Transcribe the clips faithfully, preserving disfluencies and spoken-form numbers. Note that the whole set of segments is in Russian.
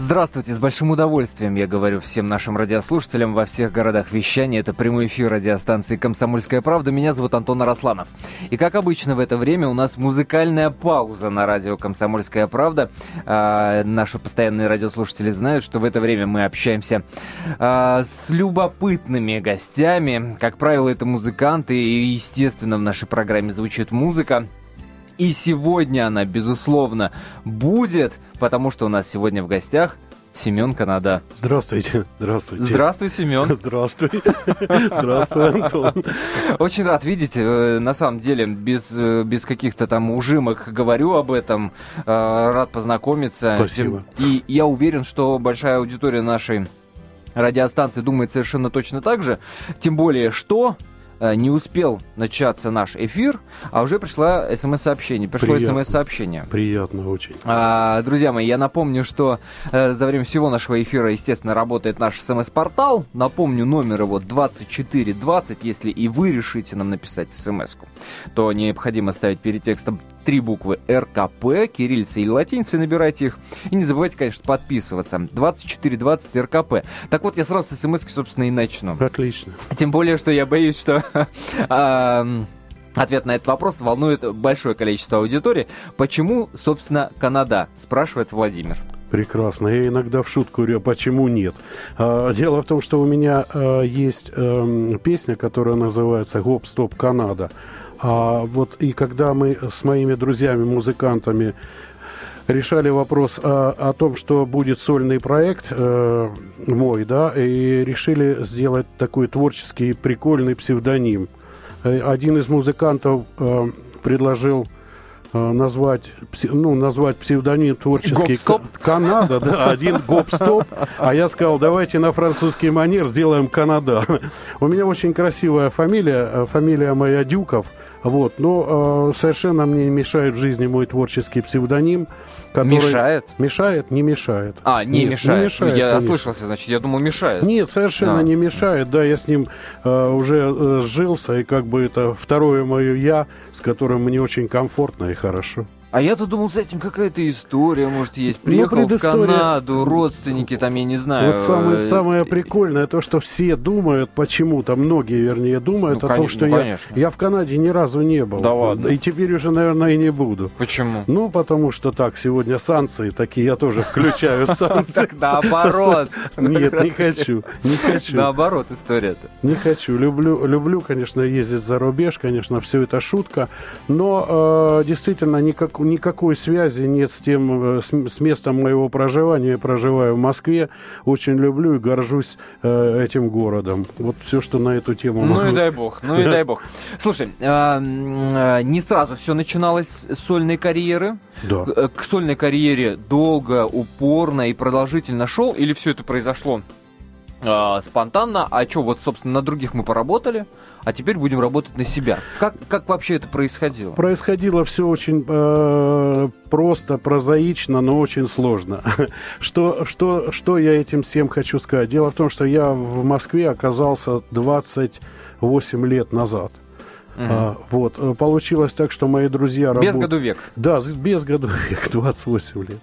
Здравствуйте, с большим удовольствием я говорю всем нашим радиослушателям во всех городах вещания. Это прямой эфир радиостанции «Комсомольская правда». Меня зовут Антон Арасланов. И как обычно в это время у нас музыкальная пауза на радио «Комсомольская правда». А, наши постоянные радиослушатели знают, что в это время мы общаемся а, с любопытными гостями. Как правило, это музыканты, и, естественно, в нашей программе звучит музыка. И сегодня она, безусловно, будет, потому что у нас сегодня в гостях Семён Канада. Здравствуйте. Здравствуйте. Здравствуй, Семён. Здравствуй. Здравствуй, Антон. Очень рад видеть. На самом деле, без, без каких-то там ужимок говорю об этом. Рад познакомиться. Спасибо. И я уверен, что большая аудитория нашей радиостанции думает совершенно точно так же. Тем более, что... не успел начаться наш эфир, а уже пришло смс-сообщение. Пришло смс-сообщение. Приятно очень. А, друзья мои, я напомню, что э, за время всего нашего эфира, естественно, работает наш смс-портал. Напомню, номер его двадцать четыре двадцать. Если и вы решите нам написать смс-ку, то необходимо ставить перед текстом три буквы РКП, кириллица или латиница, и набирайте их. И не забывайте, конечно, подписываться. двадцать четыре двадцать РКП. Так вот, я сразу с смс-ки, собственно, и начну. Отлично. Тем более, что я боюсь, что... Ответ на этот вопрос волнует большое количество аудитории. Почему, собственно, Канада? Спрашивает Владимир. Прекрасно. Я иногда в шутку говорю, почему нет. Дело в том, что у меня есть песня, которая называется «Гоп, стоп, Канада». Вот, и когда мы с моими друзьями, музыкантами, решали вопрос о, о том, что будет сольный проект э, мой, да, и решили сделать такой творческий прикольный псевдоним. Один из музыкантов э, предложил э, назвать, ну, назвать псевдоним творческий Гоп-стоп. Канада, да, один гоп-стоп, а я сказал, давайте на французский манер сделаем Канада. У меня очень красивая фамилия, фамилия моя Дюков. Вот, но э, совершенно мне не мешает в жизни мой творческий псевдоним, который... Мешает? Мешает, не мешает. А, не Нет, мешает. Не мешает. Я конечно. Ослышался, значит, я думал, мешает. Нет, совершенно а. не мешает, да, я с ним э, уже э, сжился, и как бы это второе мое «я», с которым мне очень комфортно и хорошо. А я-то думал, за этим какая-то история, может, есть. Приехал ну, предыстория... в Канаду, родственники там, я не знаю. Вот самое, самое прикольное, то, что все думают почему-то, многие, вернее, думают ну, о том, что ну, я, я в Канаде ни разу не был. Да ладно. И теперь уже, наверное, и не буду. Почему? Ну, потому что так, сегодня санкции такие, я тоже включаю санкции. Наоборот. Нет, не хочу, не хочу. Наоборот история-то. Не хочу. Люблю, конечно, ездить за рубеж, конечно, все это шутка, но действительно никакого... Никакой связи нет с тем, с, с местом моего проживания. Я проживаю в Москве, очень люблю и горжусь э, этим городом. Вот все, что на эту тему могу. Ну и дай бог, ну и дай бог. Слушай, не сразу все начиналось с сольной карьеры. Да. К сольной карьере долго, упорно и продолжительно шел, или все это произошло спонтанно? А что, вот, собственно, на других мы поработали, а теперь будем работать на себя. Как, как вообще это происходило? Происходило все очень э, просто, прозаично, но очень сложно. Что, что, что я этим всем хочу сказать? Дело в том, что я в Москве оказался двадцать восемь лет назад. Угу. А, вот. Получилось так, что мои друзья... Без работ... году век. Да, без году век, двадцать восемь лет.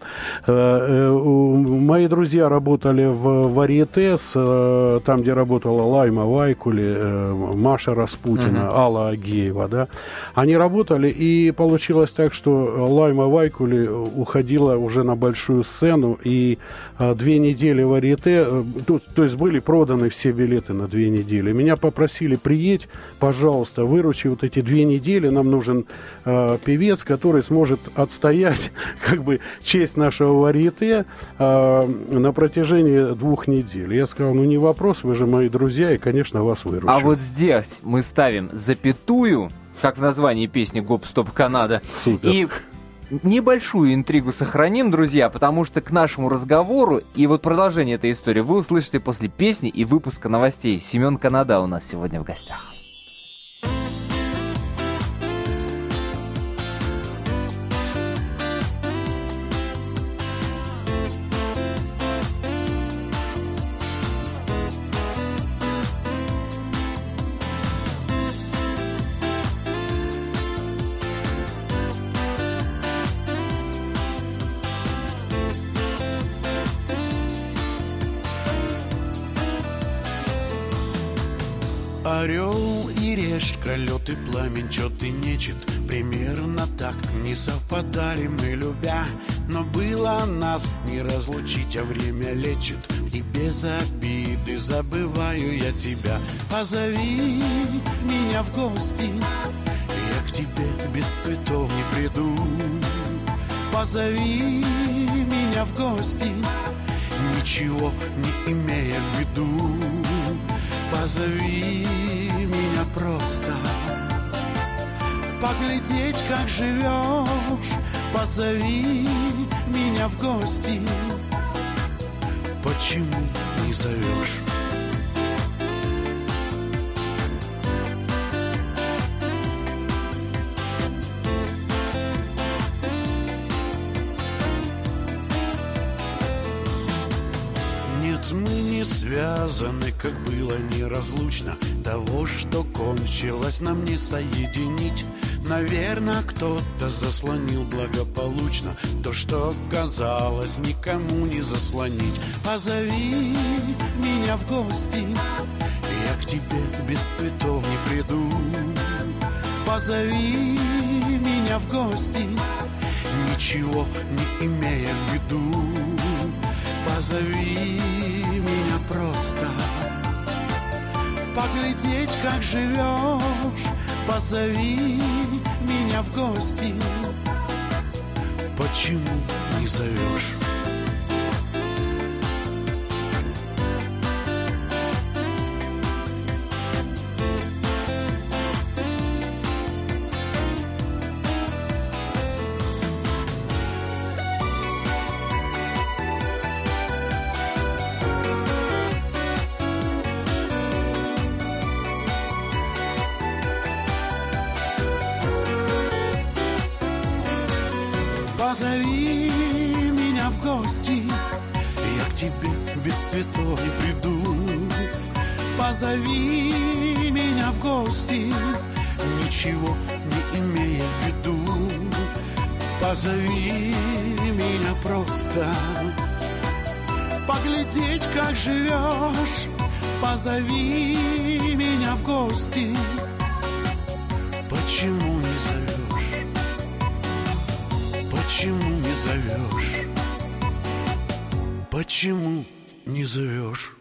А, э, мои друзья работали в «Варьете», э, там, где работала Лайма Вайкули, э, Маша Распутина, угу. Алла Агеева. Да? Они работали, и получилось так, что Лайма Вайкули уходила уже на большую сцену, и э, две недели «Варьете», э, то, то есть были проданы все билеты на две недели. Меня попросили приедь, пожалуйста, выручить вот эти две недели, нам нужен э, певец, который сможет отстоять как бы честь нашего «Варьете» э, на протяжении двух недель. Я сказал, ну не вопрос, вы же мои друзья, и, конечно, вас выручу. А вот здесь мы ставим запятую, как в названии песни «Гоп-стоп, Канада». Супер. И небольшую интригу сохраним, друзья, потому что к нашему разговору и вот продолжение этой истории вы услышите после песни и выпуска новостей. Семён Канада у нас сегодня в гостях. орел и решка, лед и пламень, чё ты нечет. Примерно так не совпадали мы, любя, но было нас не разлучить, а время лечит. И без обиды забываю я тебя. Позови меня в гости, я к тебе без цветов не приду. Позови меня в гости, ничего не имея в виду. Позови меня просто поглядеть, как живешь. Позови меня в гости, почему не зовешь? Связаны, как было неразлучно. Того, что кончилось, нам не соединить. Наверное, кто-то заслонил благополучно то, что казалось никому не заслонить. Позови меня в гости, я к тебе без цветов не приду. Позови меня в гости, ничего не имея в виду. Позови меня просто поглядеть, как живешь. Позови меня в гости, почему не зовешь? Позови меня в гости, я к тебе без цветов не приду. Позови меня в гости, ничего не имея в виду. Позови меня просто поглядеть, как живешь. Позови меня в гости, почему не зовешь? Почему не зовешь? Почему не зовешь?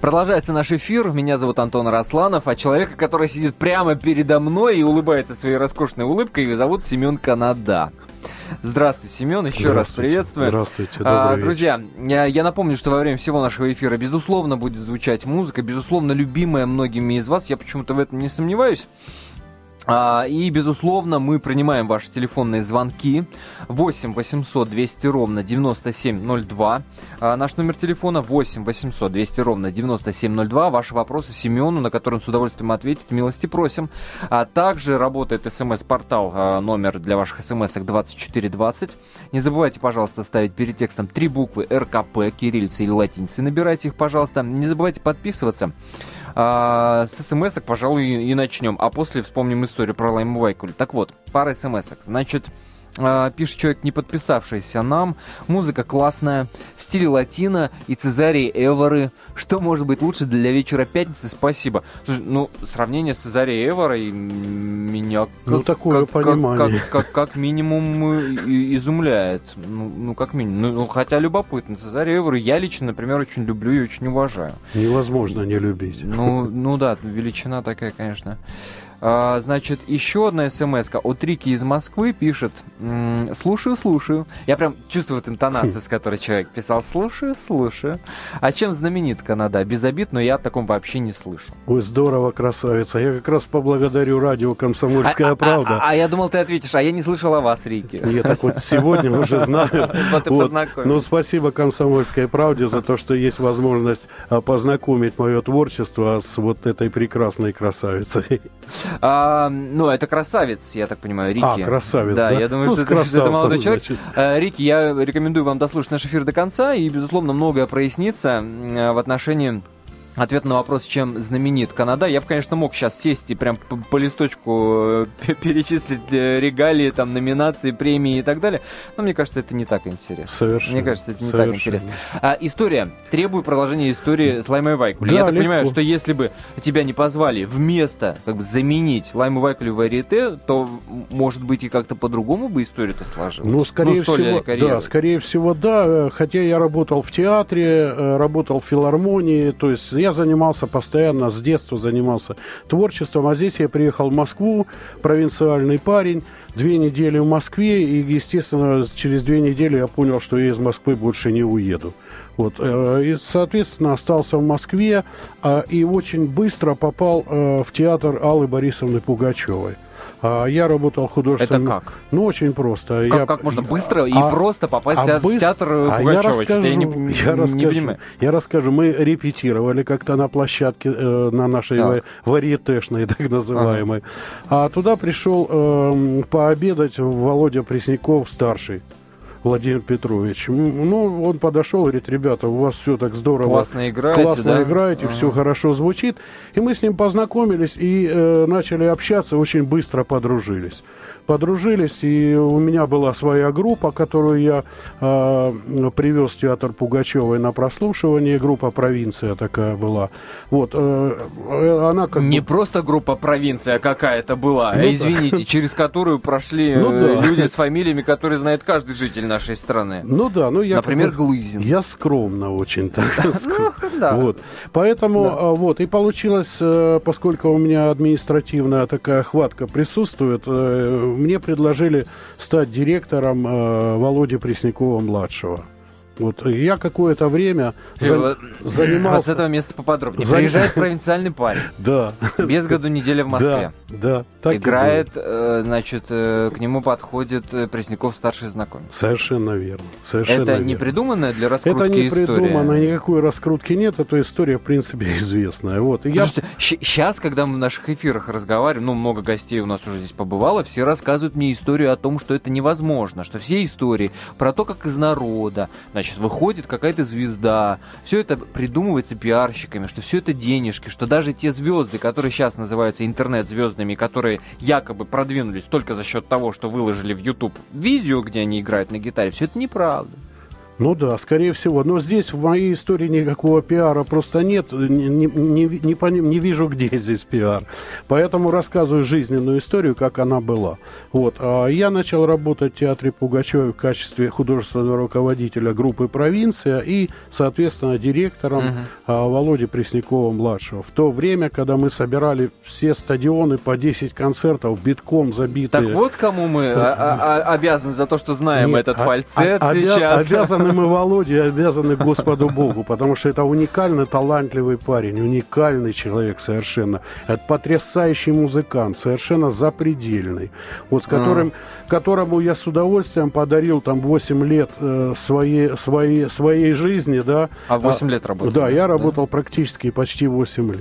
Продолжается наш эфир. Меня зовут Антон Арасланов, а человека, который сидит прямо передо мной и улыбается своей роскошной улыбкой, зовут Семён Канада. Здравствуй, Семен, еще раз приветствую. Здравствуйте, добрый вечер. Друзья, я, я напомню, что во время всего нашего эфира, безусловно, будет звучать музыка, безусловно, любимая многими из вас, я почему-то в этом не сомневаюсь. И, безусловно, мы принимаем ваши телефонные звонки. восемь восемьсот двести ровно девяносто семь ноль два. Наш номер телефона восемь восемьсот двести ровно девяносто семь ноль два. Ваши вопросы Семену, на которые он с удовольствием ответит, милости просим. А также работает смс-портал, номер для ваших смс-ок двадцать четыре двадцать. Не забывайте, пожалуйста, ставить перед текстом три буквы эр ка пэ, кириллицы или латиницы. Набирайте их, пожалуйста. Не забывайте подписываться. А, с смс-ок, пожалуй, и начнем. А после вспомним историю про Лайму Вайкули. Так вот, пара смс-ок. Значит, а, пишет человек, не подписавшийся нам. Музыка классная, в стиле латино и Цезарии Эворы. Что может быть лучше для вечера пятницы? Спасибо. Слушай, ну, сравнение с Цезарией Эворой меня как, ну, такое как, понимание. Как, как, как, как минимум изумляет. Ну, ну как минимум. Ну, хотя любопытно. Цезарию Эвору я лично, например, очень люблю и очень уважаю. Невозможно не любить. Ну, ну да, величина такая, конечно. А, значит, еще одна смс-ка от Рики из Москвы пишет: слушаю, слушаю. Я прям чувствую вот интонацию, с которой человек писал: слушаю, слушаю. А чем знаменит Канада? Без обид, но я о таком вообще не слышал. Ой, здорово, красавица. Я как раз поблагодарю радио «Комсомольская правда». А, а, а я думал, ты ответишь, а я не слышал о вас, Рики. Я так вот сегодня уже знаю. Ну, спасибо «Комсомольской правде» за то, что есть возможность познакомить мое творчество с вот этой прекрасной красавицей. А, ну, это красавец, я так понимаю, Рики. А, красавец, да? Да, я думаю, ну, что, это, что это молодой человек. А, Рики, я рекомендую вам дослушать наш эфир до конца, и, безусловно, многое прояснится в отношении ответ на вопрос, чем знаменит Канада, я бы, конечно, мог сейчас сесть и прям по, по листочку перечислить регалии, там, номинации, премии и так далее, но мне кажется, это не так интересно. Совершенно. Мне кажется, это не Совершенно. так интересно. А, история. Требую продолжения истории с Лаймой Вайкули. Да, я так легко. Понимаю, что если бы тебя не позвали вместо, как бы, заменить Лайму Вайкули в Арите, то, может быть, и как-то по-другому бы история-то сложилась. Ну, скорее ну, всего, да, скорее всего, да. Хотя я работал в театре, работал в филармонии, то есть я занимался постоянно, с детства занимался творчеством, а здесь я приехал в Москву, провинциальный парень, две недели в Москве, и, естественно, через две недели я понял, что я из Москвы больше не уеду. Вот. И, соответственно, остался в Москве и очень быстро попал в театр Аллы Борисовны Пугачевой. Я работал художественным... Это как? Ну, очень просто. Как, я... как можно быстро и а, просто попасть а быстр... в театр а Пугачёва? Я, я, не... я, расскажу... я расскажу. Мы репетировали как-то на площадке, э, на нашей так. вариетешной, так называемой. Ага. А туда пришел э, пообедать Володя Пресняков-старший. Владимир Петрович. Ну, он подошел и говорит: ребята, у вас все так здорово. Классно играете, Классно да? играете, ага. все хорошо звучит. И мы с ним познакомились и э, начали общаться, очень быстро подружились. Подружились, и у меня была своя группа, которую я э, привез в театр Пугачевой на прослушивание. Группа «Провинция» такая была. Вот, э, она как Не бы... просто группа «Провинция» какая-то была, ну, извините, да. через которую прошли ну, да. люди с фамилиями, которые знает каждый житель нашей страны. Ну да, ну я... Например, как... Глызин. Я скромно очень так. Поэтому, вот, и получилось, поскольку у меня административная такая хватка присутствует, мне предложили стать директором э, Володи Преснякова-младшего. Вот я какое-то время за... занимался... Вот с этого места поподробнее. За... Приезжает провинциальный парень. Да. Без году неделя в Москве. Да, да. Так играет, э, значит, э, к нему подходит Пресняков-старший знакомец. Совершенно верно. Совершенно Это верно. не придуманная для раскрутки история? Это не история. придуманная, никакой раскрутки нет. Эта история, в принципе, известная. Вот. И я... что, щ- сейчас, когда мы в наших эфирах разговариваем, ну, много гостей у нас уже здесь побывало, все рассказывают мне историю о том, что это невозможно, что все истории про то, как из народа, значит, Значит, выходит какая-то звезда. Все это придумывается пиарщиками, что все это денежки, что даже те звезды, которые сейчас называются интернет-звездами, которые якобы продвинулись только за счет того, что выложили в YouTube видео, где они играют на гитаре, все это неправда. Ну да, скорее всего. Но здесь в моей истории никакого пиара просто нет. Не, не, не, не, не вижу, где здесь пиар. Поэтому рассказываю жизненную историю, как она была. Вот. Я начал работать в театре Пугачёва в качестве художественного руководителя группы «Провинция» и, соответственно, директором uh-huh. Володи Преснякова-младшего. В то время, когда мы собирали все стадионы по десять концертов, битком забитые. Так вот кому мы обязаны за то, что знаем нет, этот фальцет а, а, сейчас. Обязаны мы Володе обязаны Господу Богу, потому что это уникальный, талантливый парень, уникальный человек совершенно. Это потрясающий музыкант, совершенно запредельный. Вот с которым, mm. которому я с удовольствием подарил там восемь лет э, своей, своей, своей жизни. Да. А восемь лет работал? Да, да, я работал да? практически почти восемь лет.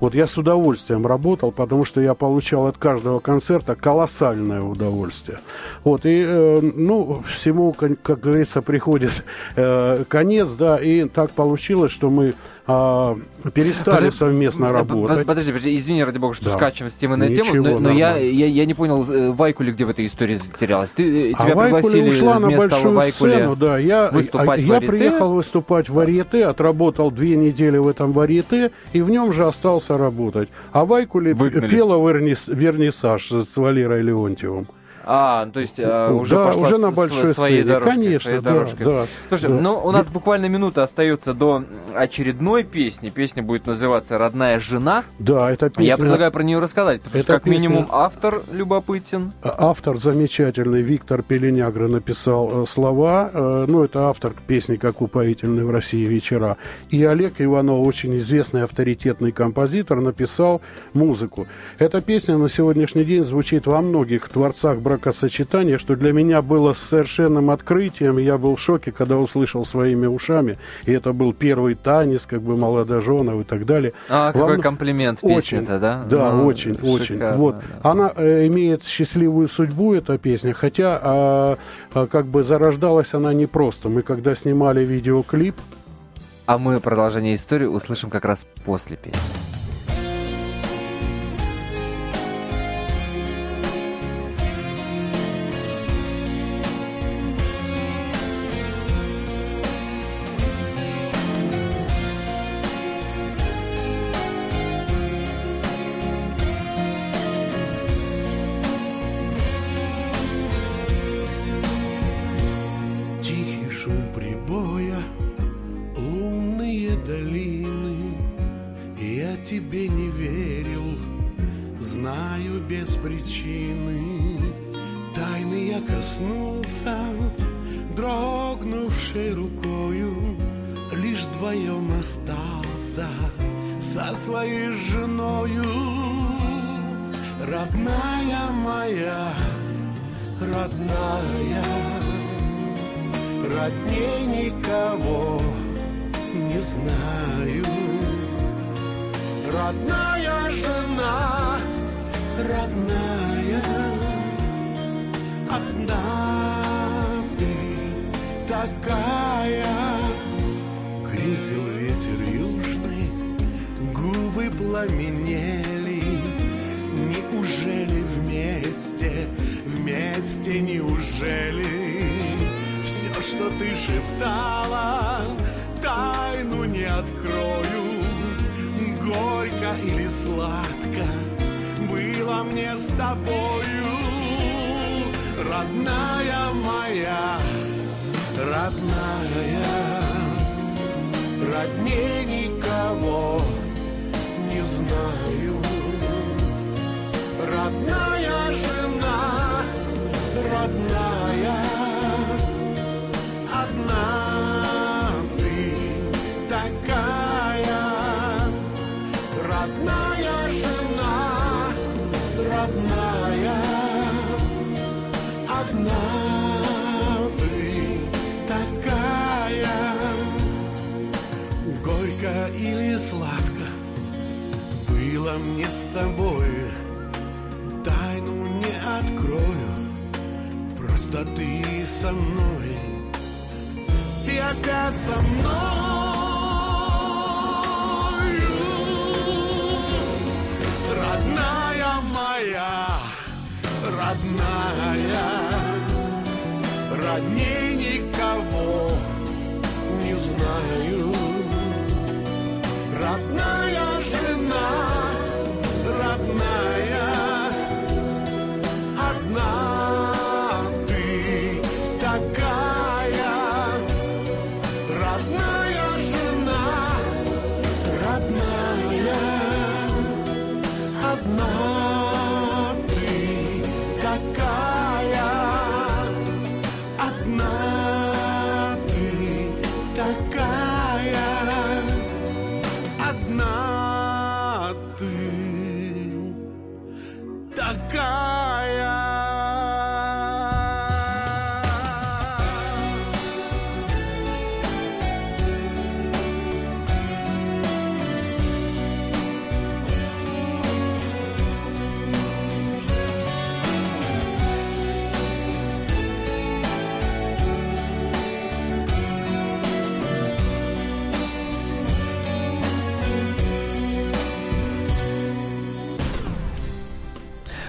Вот я с удовольствием работал, потому что я получал от каждого концерта колоссальное удовольствие. Вот, и, э, ну, всему, как, как говорится, приходит э, конец, да, и так получилось, что мы э, перестали подожди, совместно работать. Подожди, подожди, извини, ради бога, что да. скачем с темы на тему, но, но я, я, я не понял, Вайкули где в этой истории затерялась? Ты, тебя а Вайкули ушла на большую Вайкули сцену, да. Я, а, я приехал выступать в Варьете, отработал две недели в этом Варьете, и в нем же остался работать. А Вайкули Выгнали. пела вернис, вернисаж с Валерой Леонтьевым. А, то есть а, уже да, пошла уже на большой своей дорожке. Конечно, своей да, дорожкой. Да, Слушай, да. ну у нас буквально минута остается до очередной песни. Песня будет называться «Родная жена». Да, это песня. Я предлагаю про нее рассказать, потому это что как песня... минимум автор любопытен. Автор замечательный Виктор Пеленягра написал слова. Ну, это автор песни «Как упоительны в России вечера». И Олег Иванов, очень известный авторитетный композитор, написал музыку. Эта песня на сегодняшний день звучит во многих творцах бракосочетания, сочетание, что для меня было совершенным открытием. Я был в шоке, когда услышал своими ушами. И это был первый танец, как бы, молодоженов и так далее. А, Вам... какой комплимент песня-то, да? Да, ну, очень, шикарно, очень. Вот. Да. Она э, имеет счастливую судьбу, эта песня, хотя э, как бы зарождалась она не просто. Мы когда снимали видеоклип, А мы продолжение истории услышим как раз после песни.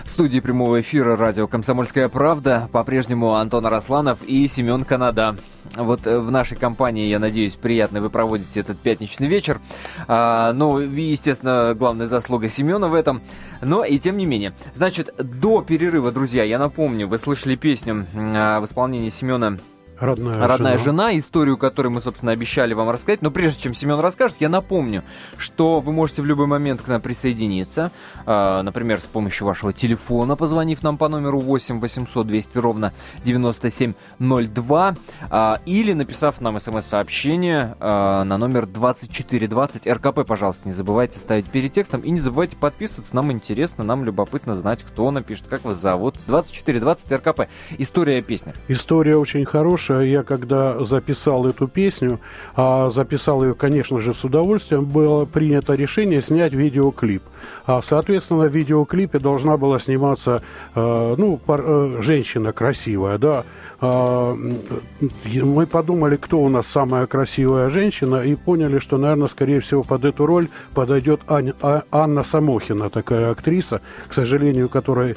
В студии прямого эфира радио «Комсомольская правда» по-прежнему Антон Арасланов и Семён Канада. Вот в нашей компании, я надеюсь, приятно вы проводите этот пятничный вечер. А, ну, естественно, главная заслуга Семёна в этом. Но и тем не менее. Значит, до перерыва, друзья, я напомню, вы слышали песню в исполнении Семёна «Родная, Родная жена. жена», историю, которую мы, собственно, обещали вам рассказать. Но прежде чем Семён расскажет, я напомню, что вы можете в любой момент к нам присоединиться, э, например, с помощью вашего телефона, позвонив нам по номеру восемь восемьсот двести ровно девяносто семь ноль два, э, или написав нам смс-сообщение э, на номер двадцать четыре двадцать. РКП, пожалуйста, не забывайте ставить перед текстом и не забывайте подписываться. Нам интересно, нам любопытно знать, кто напишет, как вас зовут. двадцать четыре двадцать РКП. История песни. История очень хорошая. знаешь, я когда записал эту песню, записал ее, конечно же, с удовольствием, было принято решение снять видеоклип. Соответственно, в видеоклипе должна была сниматься, ну, женщина красивая, да. Мы подумали, кто у нас самая красивая женщина, и поняли, что, наверное, скорее всего, под эту роль подойдет Анна Самохина, такая актриса, к сожалению, которой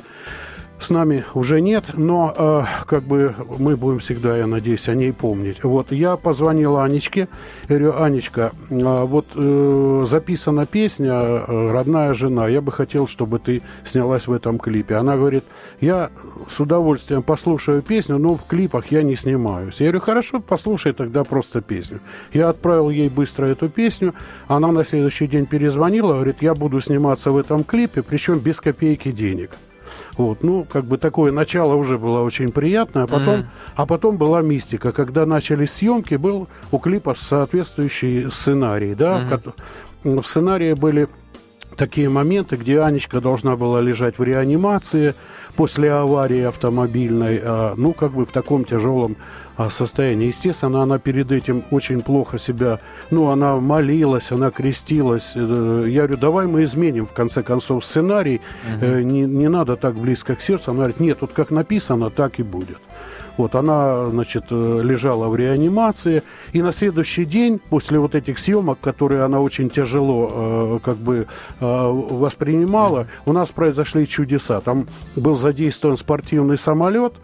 с нами уже нет, но э, как бы мы будем всегда, я надеюсь, о ней помнить. Вот я позвонила Анечке, я говорю: Анечка, э, вот э, записана песня э, «Родная жена», я бы хотел, чтобы ты снялась в этом клипе. Она говорит: я с удовольствием послушаю песню, но в клипах я не снимаюсь. Я говорю: хорошо, послушай тогда просто песню. Я отправил ей быстро эту песню, она на следующий день перезвонила, говорит: я буду сниматься в этом клипе, причем без копейки денег. Вот, ну, как бы такое начало уже было очень приятное, а потом, mm. а потом была мистика. Когда начались съемки, был у клипа соответствующий сценарий, да, mm-hmm. в сценарии были такие моменты, где Анечка должна была лежать в реанимации после аварии автомобильной, ну, как бы в таком тяжелом состоянии. Естественно, она перед этим очень плохо себя, ну, она молилась, она крестилась. Я говорю: давай мы изменим, в конце концов, сценарий, uh-huh. не, не надо так близко к сердцу. Она говорит: нет, вот как написано, так и будет. Вот, она, значит, лежала в реанимации, и на следующий день, после вот этих съемок, которые она очень тяжело, э, как бы, э, воспринимала, у нас произошли чудеса. Там был задействован спортивный самолет,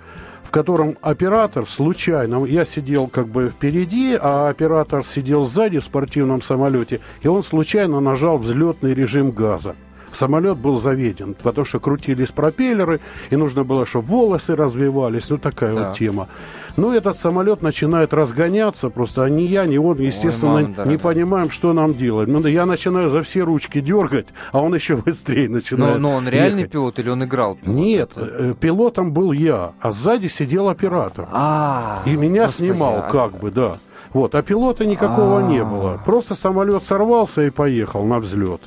в котором оператор случайно, я сидел как бы впереди, а оператор сидел сзади в спортивном самолете, и он случайно нажал взлетный режим газа. Самолет был заведен, потому что крутились пропеллеры, и нужно было, чтобы волосы развивались, ну такая да. вот тема. Ну, этот самолет начинает разгоняться, просто ни я, ни он, естественно, Ой, мама, не да, понимаем, да. что нам делать. Я начинаю за все ручки дергать, а он еще быстрее начинает. Но, но он реальный ехать. Пилот или он играл пилот? Нет, это... пилотом был я, а сзади сидел оператор. А-а-а, и меня господи, снимал, а-а-а. как бы, да. Вот, а пилота никакого А-а-а. не было. Просто самолет сорвался и поехал на взлет.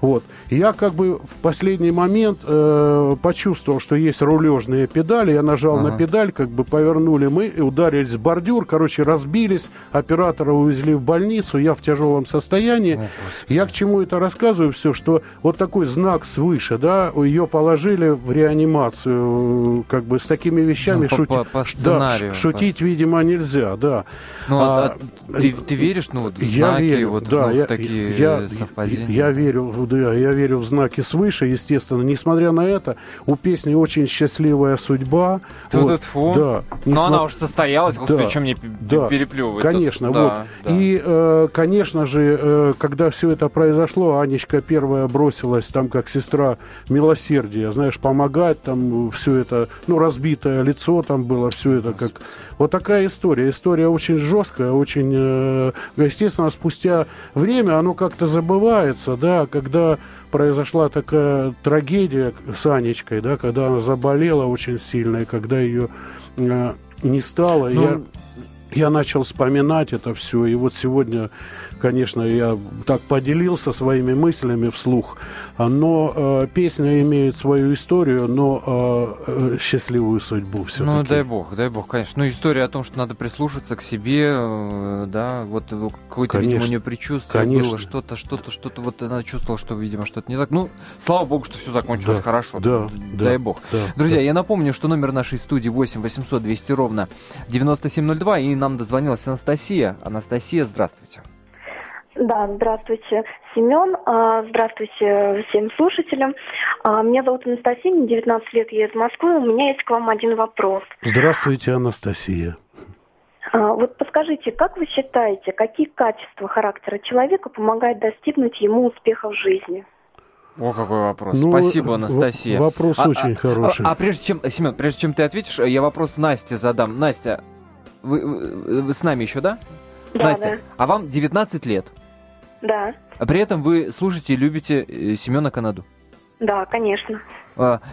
Вот. Я как бы в последний момент э, почувствовал, что есть рулежные педали. Я нажал ага. на педаль, как бы повернули мы и ударились в бордюр. Короче, разбились. Оператора увезли в больницу. Я в тяжелом состоянии. О, я к чему это рассказываю? Все, что вот такой знак свыше, да, ее положили в реанимацию. Как бы с такими вещами ну, шути... по, по сценарию, да, шутить, по... видимо, нельзя. Да. Ну, а, а, ты, ты веришь, ну, вот в знаки, верю, вот, да, ну, я, в такие я, совпадения? Я, я верю. Да, я верю в знаки свыше, естественно. Несмотря на это, у песни очень счастливая судьба. Вот, да. Но см... она уж состоялась, господи, да, что мне да, переплевывать? Конечно, да, вот. Да. И, э, конечно же, э, когда все это произошло, Анечка первая бросилась, там, как сестра милосердия, знаешь, помогать, там, все это, ну, разбитое лицо там было, все это как... Вот такая история. История очень жесткая, очень... Э, естественно, спустя время оно как-то забывается, да, когда произошла такая трагедия с Анечкой, да, когда она заболела очень сильно, и когда ее э, не стало, ну... я, я начал вспоминать это все, и вот сегодня, конечно, я так поделился своими мыслями вслух, но э, песня имеет свою историю, но э, э, счастливую судьбу все-таки. Ну, дай бог, дай бог, конечно. Ну, история о том, что надо прислушаться к себе, э, да, вот какое-то, видимо, у нее предчувствие конечно. было, что-то, что-то, что-то, вот она чувствовала, что, видимо, что-то не так. Ну, слава богу, что все закончилось да, хорошо, да, дай да, бог. Да, друзья, да. я напомню, что номер нашей студии восемь восемьсот двести ровно девяносто семь ноль два, и нам дозвонилась Анастасия. Анастасия, здравствуйте. Да, здравствуйте, Семен. Здравствуйте всем слушателям. Меня зовут Анастасия, мне девятнадцать лет, я из Москвы. У меня есть к вам один вопрос. Здравствуйте, Анастасия. Вот подскажите, как вы считаете, какие качества характера человека помогают достигнуть ему успеха в жизни? О, какой вопрос. Ну, спасибо, Анастасия. В- вопрос а, очень а, хороший. А, а прежде чем, Семен, прежде чем ты ответишь, я вопрос Насте задам. Настя, вы, вы, вы с нами еще, да? Да, Настя, да. А вам девятнадцать лет? Да. А при этом вы слушаете и любите Семёна Канаду? Да, конечно.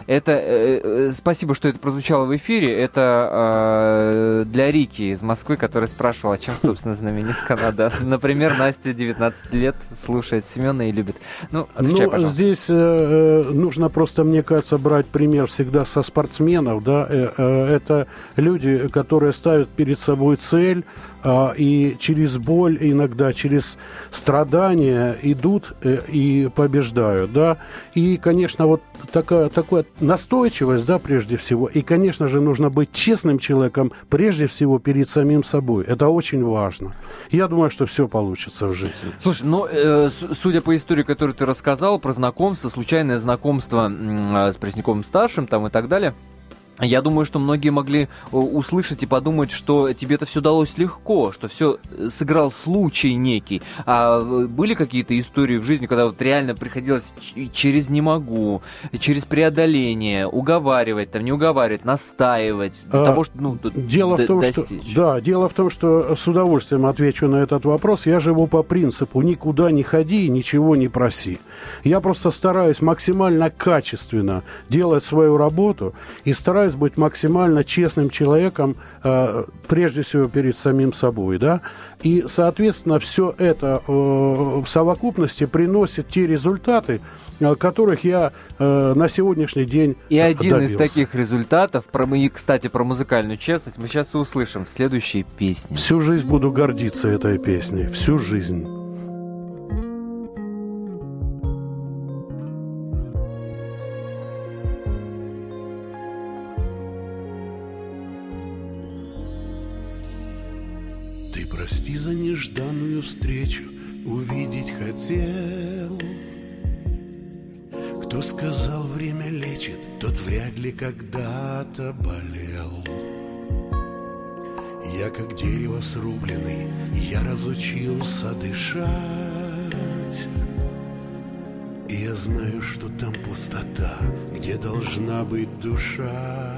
Это, спасибо, что это прозвучало в эфире. Это для Рики из Москвы, который спрашивал, а чем, собственно, знаменит Канада. Например, Настя, девятнадцать лет, слушает Семёна и любит. Ну, отвечай, ну, пожалуйста. Здесь э, нужно просто, мне кажется, брать пример всегда со спортсменов. Да? Э, э, это люди, которые ставят перед собой цель, э, и через боль, иногда через страдания идут э, и побеждают. Да? И, конечно, вот такая, такая настойчивость, да, прежде всего. И, конечно же, нужно быть честным человеком, прежде всего, перед самим собой. Это очень важно. Я думаю, что все получится в жизни. Слушай, ну, э, судя по истории, которую ты рассказал, про знакомство, случайное знакомство э, с Пресняковым-старшим там и так далее, я думаю, что многие могли услышать и подумать, что тебе это все далось легко, что все сыграл случай некий. А были какие-то истории в жизни, когда вот реально приходилось через «не могу», через преодоление уговаривать, там не уговаривать, настаивать, для того, что, ну, дело д- в том, достичь? Что, да, дело в том, что с удовольствием отвечу на этот вопрос. Я живу по принципу «никуда не ходи и ничего не проси». Я просто стараюсь максимально качественно делать свою работу и стараюсь быть максимально честным человеком, э, прежде всего перед самим собой, да, и, соответственно, все это э, в совокупности приносит те результаты, которых я э, на сегодняшний день и один добился. Из таких результатов, про, и, кстати, про музыкальную честность мы сейчас и услышим в следующей песне. Всю жизнь буду гордиться этой песней, всю жизнь. Прости за нежданную встречу, увидеть хотел. Кто сказал, время лечит, тот вряд ли когда-то болел. Я как дерево срубленный, я разучился дышать. И я знаю, что там пустота, где должна быть душа.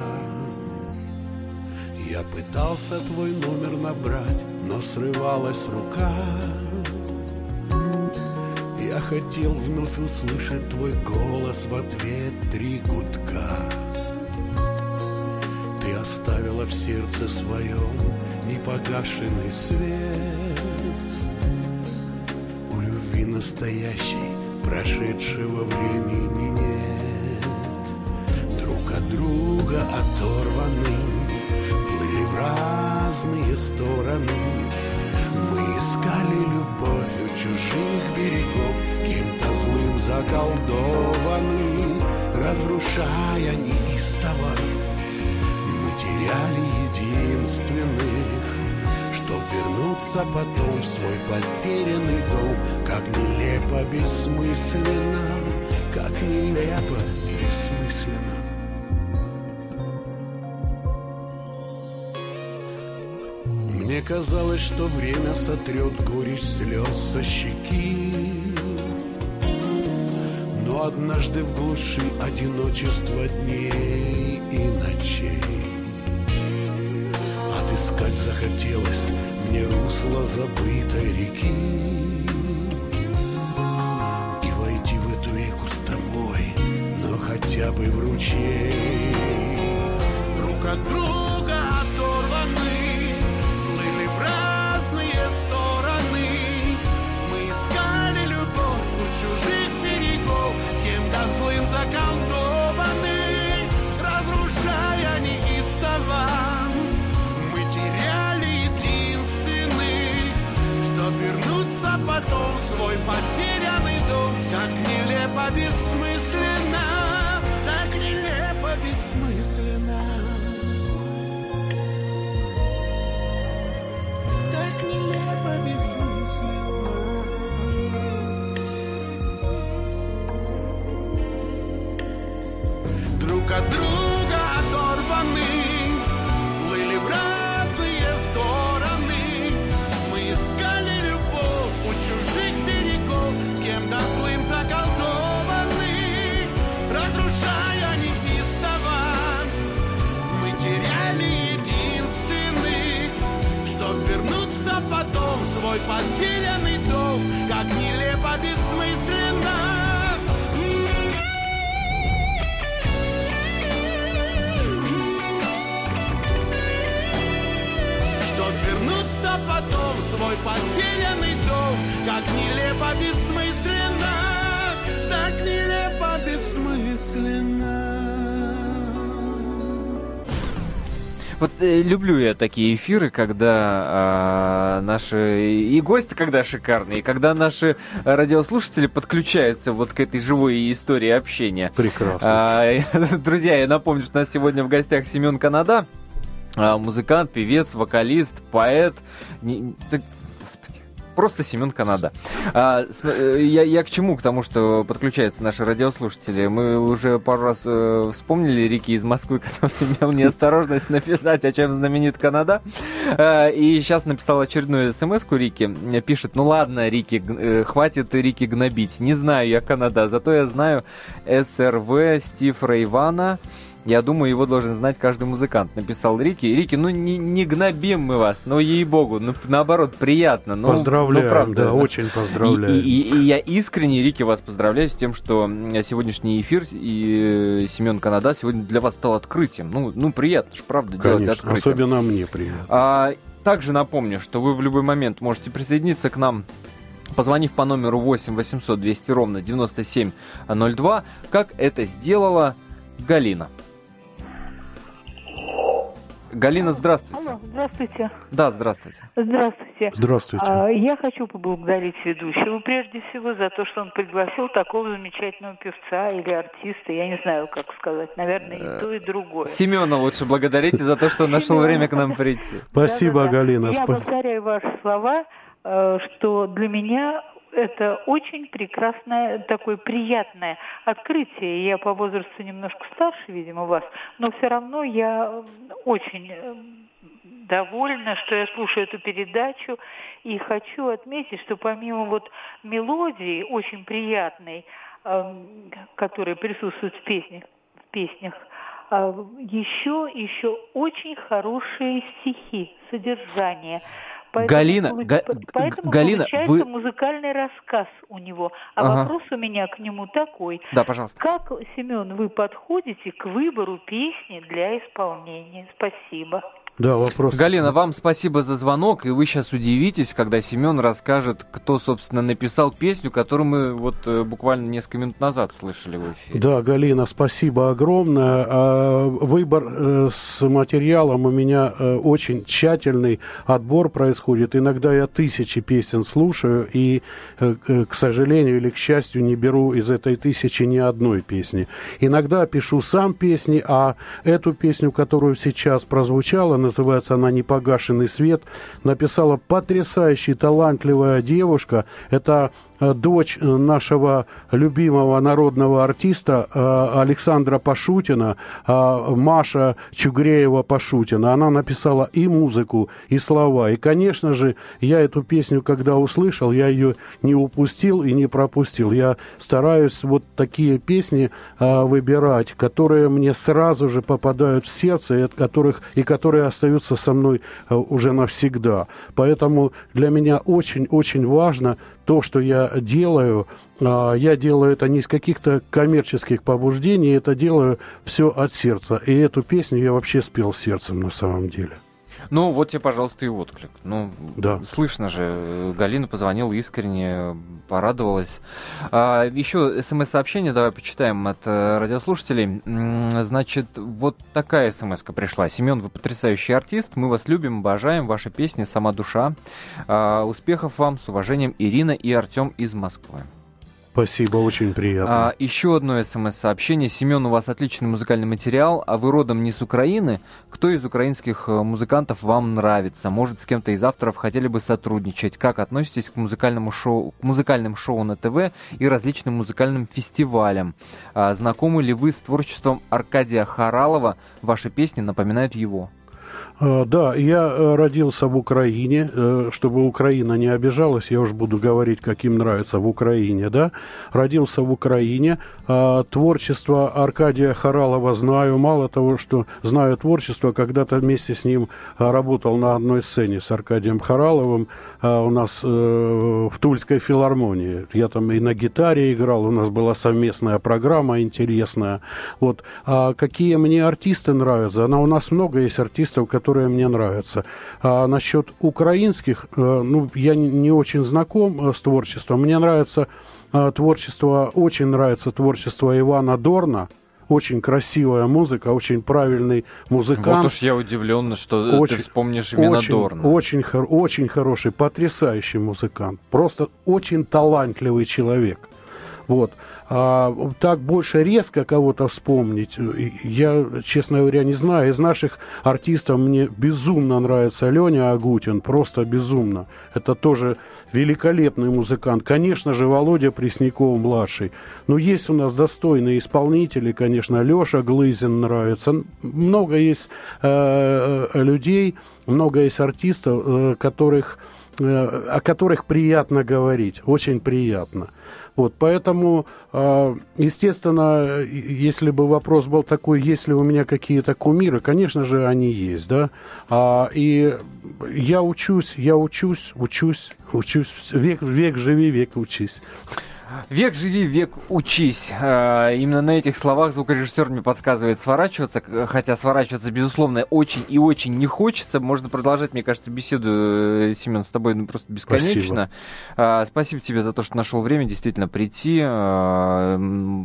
Я пытался твой номер набрать, но срывалась рука. Я хотел вновь услышать твой голос, в ответ три гудка. Ты оставила в сердце своем непогашенный свет. У любви настоящей прошедшего времени нет. Друг от друга оторваны, разные стороны. Мы искали любовь у чужих берегов, кем-то злым заколдованы. Разрушая неистово, мы теряли единственных, чтоб вернуться потом в свой потерянный дом. Как нелепо, бессмысленно, как нелепо, бессмысленно. Мне казалось, что время сотрет горечь слез со щеки. Но однажды в глуши одиночества дней и ночей отыскать захотелось мне русло забытой реки и войти в эту реку с тобой, но хотя бы в ручей. Друг от друга оторваны, чужих берегов, кем-то злым заколдованы, разрушая неистово, мы теряли единственных, чтоб вернуться потом в свой потерянный дом. Как нелепо, бессмысленно, так нелепо, бессмысленно, так нелепо, бессмысленно. Друг от друга оторваны, плыли в разные стороны. Мы искали любовь у чужих берегов, кем-то злым заколдованы, разрушая неистово, мы теряли единственных, чтоб вернуться потом в свой потерянный дом. Как нелепо, бессмысленно. Чтоб вернуться потом в свой потерянный дом. Как нелепо бессмысленно, так нелепо бессмысленно. Вот э, люблю я такие эфиры, когда э, наши и гости, когда шикарные, и когда наши радиослушатели подключаются вот к этой живой истории общения. Прекрасно. Э, э, друзья, я напомню, что у нас сегодня в гостях Семён Канада. Музыкант, певец, вокалист, поэт. Не, так, господи, просто Семён Канада. А, я, я к чему? К тому, что подключаются наши радиослушатели. Мы уже пару раз э, вспомнили Рики из Москвы, который имел неосторожность написать, о чем знаменит Канада. А, и сейчас написал очередную смс-ку Рики. Пишет: ну ладно, Рики, э, хватит Рики гнобить. Не знаю я Канада, зато я знаю СРВ Стив Рейвана. Я думаю, его должен знать каждый музыкант, написал Рики. Рики, ну не, не гнобим мы вас, но, ну, ей-богу, ну, наоборот, приятно. Ну, поздравляю, ну, правда, да, очень поздравляю. И, и, и я искренне, Рики, вас поздравляю с тем, что сегодняшний эфир и Семён Канада сегодня для вас стал открытием. Ну, ну приятно же, правда, конечно, делать открытие. Особенно мне приятно. А, также напомню, что вы в любой момент можете присоединиться к нам, позвонив по номеру восемь восемьсот двести ровно девяносто семь ноль два, как это сделала Галина. Галина, здравствуйте. Алло, здравствуйте. Да, здравствуйте. Здравствуйте. Здравствуйте. А, я хочу поблагодарить ведущего прежде всего за то, что он пригласил такого замечательного певца или артиста, я не знаю, как сказать, наверное, и то, и другое. Семёна лучше благодарите за то, что он нашел время к нам прийти. Спасибо, Галина. Я повторяю ваши слова, что для меня это очень прекрасное, такое приятное открытие. Я по возрасту немножко старше, видимо, вас, но все равно я очень довольна, что я слушаю эту передачу. И хочу отметить, что помимо вот мелодии, очень приятной, которая присутствует в песнях, в песнях, еще, еще очень хорошие стихи, содержание. Поэтому Галина, получ... Поэтому Галина, получается вы... музыкальный рассказ у него. А ага. вопрос у меня к нему такой. Да, пожалуйста. Как, Семён, вы подходите к выбору песни для исполнения? Спасибо. Да, вопрос. Галина, вам спасибо за звонок, и вы сейчас удивитесь, когда Семён расскажет, кто, собственно, написал песню, которую мы вот буквально несколько минут назад слышали в эфире. Да, Галина, спасибо огромное. Выбор с материалом у меня очень тщательный, отбор происходит. Иногда я тысячи песен слушаю, и, к сожалению или к счастью, не беру из этой тысячи ни одной песни. Иногда пишу сам песни, а эту песню, которую сейчас прозвучала, называется она «Непогашенный свет», написала потрясающая, талантливая девушка. Это дочь нашего любимого народного артиста Александра Пашутина, Маша Чугреева-Пашутина. Она написала и музыку, и слова. И, конечно же, я эту песню, когда услышал, я ее не упустил и не пропустил. Я стараюсь вот такие песни выбирать, которые мне сразу же попадают в сердце, и, от которых, и которые остаются со мной уже навсегда. Поэтому для меня очень-очень важно то, что я делаю. Я делаю это не из каких-то коммерческих побуждений, это делаю все от сердца. И эту песню я вообще спел сердцем на самом деле. Ну, вот тебе, пожалуйста, и отклик. Ну, да. Слышно же, Галина позвонила искренне, порадовалась. А, еще смс-сообщение давай почитаем от радиослушателей. Значит, вот такая смс-ка пришла. Семён, вы потрясающий артист, мы вас любим, обожаем, ваши песни, сама душа. А, успехов вам, с уважением, Ирина и Артём из Москвы. Спасибо, очень приятно. А, еще одно смс-сообщение. Семён, у вас отличный музыкальный материал, а вы родом не с Украины. Кто из украинских музыкантов вам нравится? Может, с кем-то из авторов хотели бы сотрудничать? Как относитесь к музыкальному шоу, к музыкальным шоу на ТВ и различным музыкальным фестивалям? А, знакомы ли вы с творчеством Аркадия Хоралова? Ваши песни напоминают его. Да, я родился в Украине, чтобы Украина не обижалась, я уж буду говорить, как им нравится, в Украине, да. Родился в Украине, творчество Аркадия Хоралова знаю, мало того, что знаю творчество, когда-то вместе с ним работал на одной сцене с Аркадием Хораловым у нас в Тульской филармонии, я там и на гитаре играл, у нас была совместная программа интересная. Вот. А какие мне артисты нравятся? Она, у нас много есть артистов, которые которые мне нравятся. А насчет украинских, ну, я не очень знаком с творчеством. Мне нравится творчество, очень нравится творчество Ивана Дорна. Очень красивая музыка, очень правильный музыкант. Вот уж я удивлен, что очень, ты вспомнишь именно очень, Дорна. Очень, очень хороший, потрясающий музыкант. Просто очень талантливый человек. Вот. А так больше резко кого-то вспомнить, я, честно говоря, не знаю. Из наших артистов мне безумно нравится Леня Агутин, просто безумно. Это тоже великолепный музыкант. Конечно же, Володя Пресняков-младший. Но есть у нас достойные исполнители, конечно, Лёша Глызин нравится. Много есть э, людей, много есть артистов, э, которых, э, о которых приятно говорить, очень приятно. Вот, поэтому, естественно, если бы вопрос был такой, есть ли у меня какие-то кумиры, конечно же, они есть, да. И я учусь, я учусь, учусь, учусь, век, век живи, век учись. Век живи, век учись. Именно на этих словах звукорежиссер мне подсказывает сворачиваться, хотя сворачиваться, безусловно, очень и очень не хочется. Можно продолжать, мне кажется, беседу, Семен, с тобой ну, просто бесконечно. Спасибо. Спасибо тебе за то, что нашел время действительно прийти,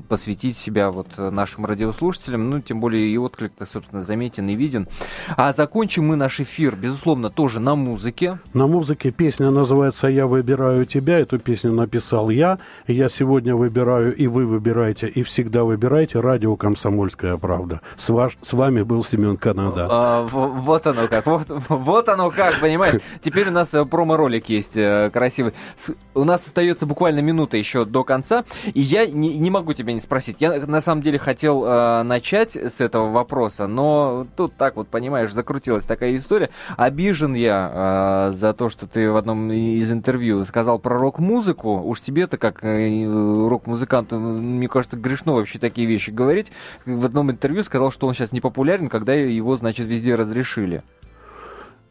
посвятить себя вот нашим радиослушателям. Ну, тем более и отклик-то, собственно, заметен и виден. А закончим мы наш эфир, безусловно, тоже на музыке. На музыке песня называется «Я выбираю тебя». Эту песню написал я. Я сегодня выбираю, и вы выбираете, и всегда выбирайте радио «Комсомольская правда». С, ваш, с вами был Семён Канада. А, вот оно как, вот, вот оно как, понимаешь? Теперь у нас промо-ролик есть красивый. У нас остается буквально минута еще до конца, и я не, не могу тебя не спросить. Я на самом деле хотел э, начать с этого вопроса, но тут так вот, понимаешь, закрутилась такая история. Обижен я э, за то, что ты в одном из интервью сказал про рок-музыку. Уж тебе-то как рок-музыканту, мне кажется, грешно вообще такие вещи говорить. В одном интервью сказал, что он сейчас не популярен, когда его, значит, везде разрешили.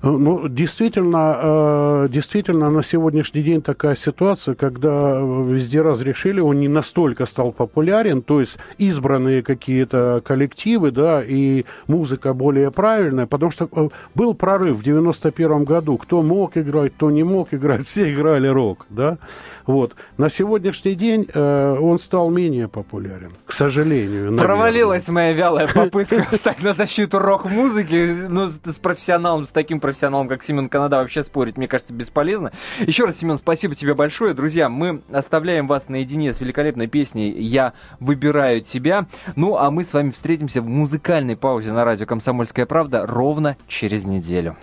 Ну, действительно, действительно, на сегодняшний день такая ситуация, когда везде разрешили, он не настолько стал популярен, то есть избранные какие-то коллективы, да, и музыка более правильная, потому что был прорыв в девяносто первом году, кто мог играть, кто не мог играть, все играли рок, да, вот. На сегодняшний день он стал менее популярен, к сожалению. Наверное. Провалилась моя вялая попытка встать на защиту рок-музыки, но с профессионалом, с таким профессионалом, профессионалом, как Семён Канада, вообще спорить, мне кажется, бесполезно. Еще раз, Семён, спасибо тебе большое. Друзья, мы оставляем вас наедине с великолепной песней «Я выбираю тебя». Ну, а мы с вами встретимся в музыкальной паузе на радио «Комсомольская правда» ровно через неделю.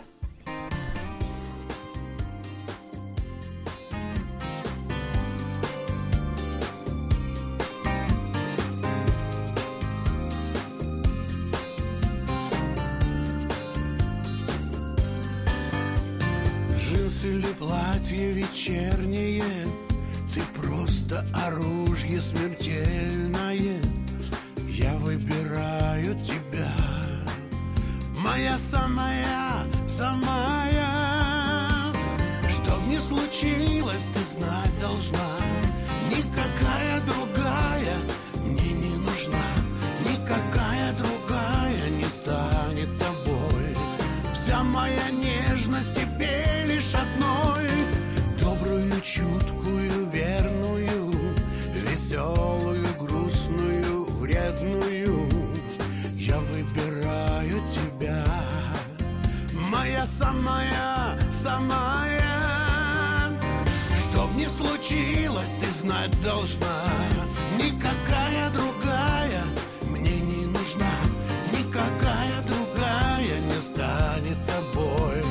Оружие смертельное, я выбираю тебя, моя самая, самая. Что б ни случилось, ты знать должна, никакая другая мне не нужна, никакая другая не станет тобой. Вся моя нежность тебе лишь одной, добрую, чуткую, верную, веселую, грустную, вредную. Я выбираю тебя, моя самая, самая. Что б ни случилось, ты знать должна, никакая другая мне не нужна, никакая другая не станет тобой.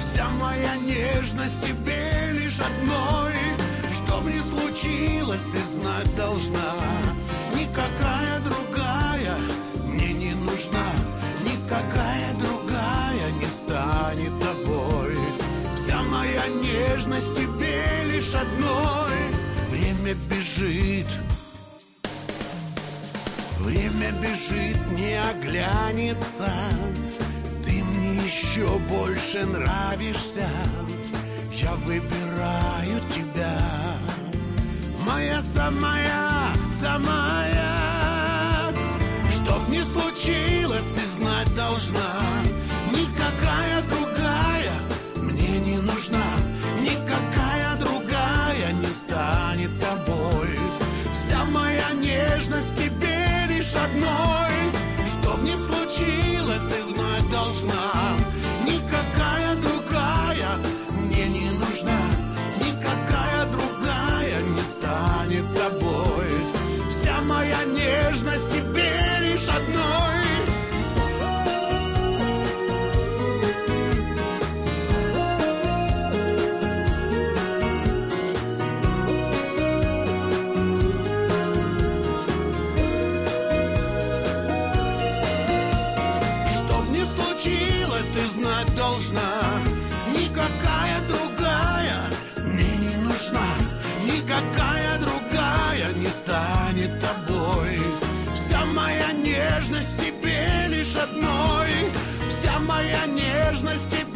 Вся моя нежность тебе лишь одной. Что б ни случилось, ты знать должна, никакая другая мне не нужна, никакая другая не станет тобой. Вся моя нежность тебе лишь одной. Время бежит, время бежит, не оглянется. Ты мне еще больше нравишься. Я выбираю тебя, моя самая, самая. Что б ни случилось, ты знать должна, никакая никакая другая мне не нужна, никакая другая не станет тобой. Вся моя нежность тебе лишь одной. Что б ни случилось, ты знать должна, никакая другая мне не нужна, никакая другая не станет тобой. Вся моя нежность тебе лишь одной. Знать должна, никакая другая мне не нужна, никакая другая не станет тобой. Вся моя нежность тебе лишь одной, вся моя нежность тебе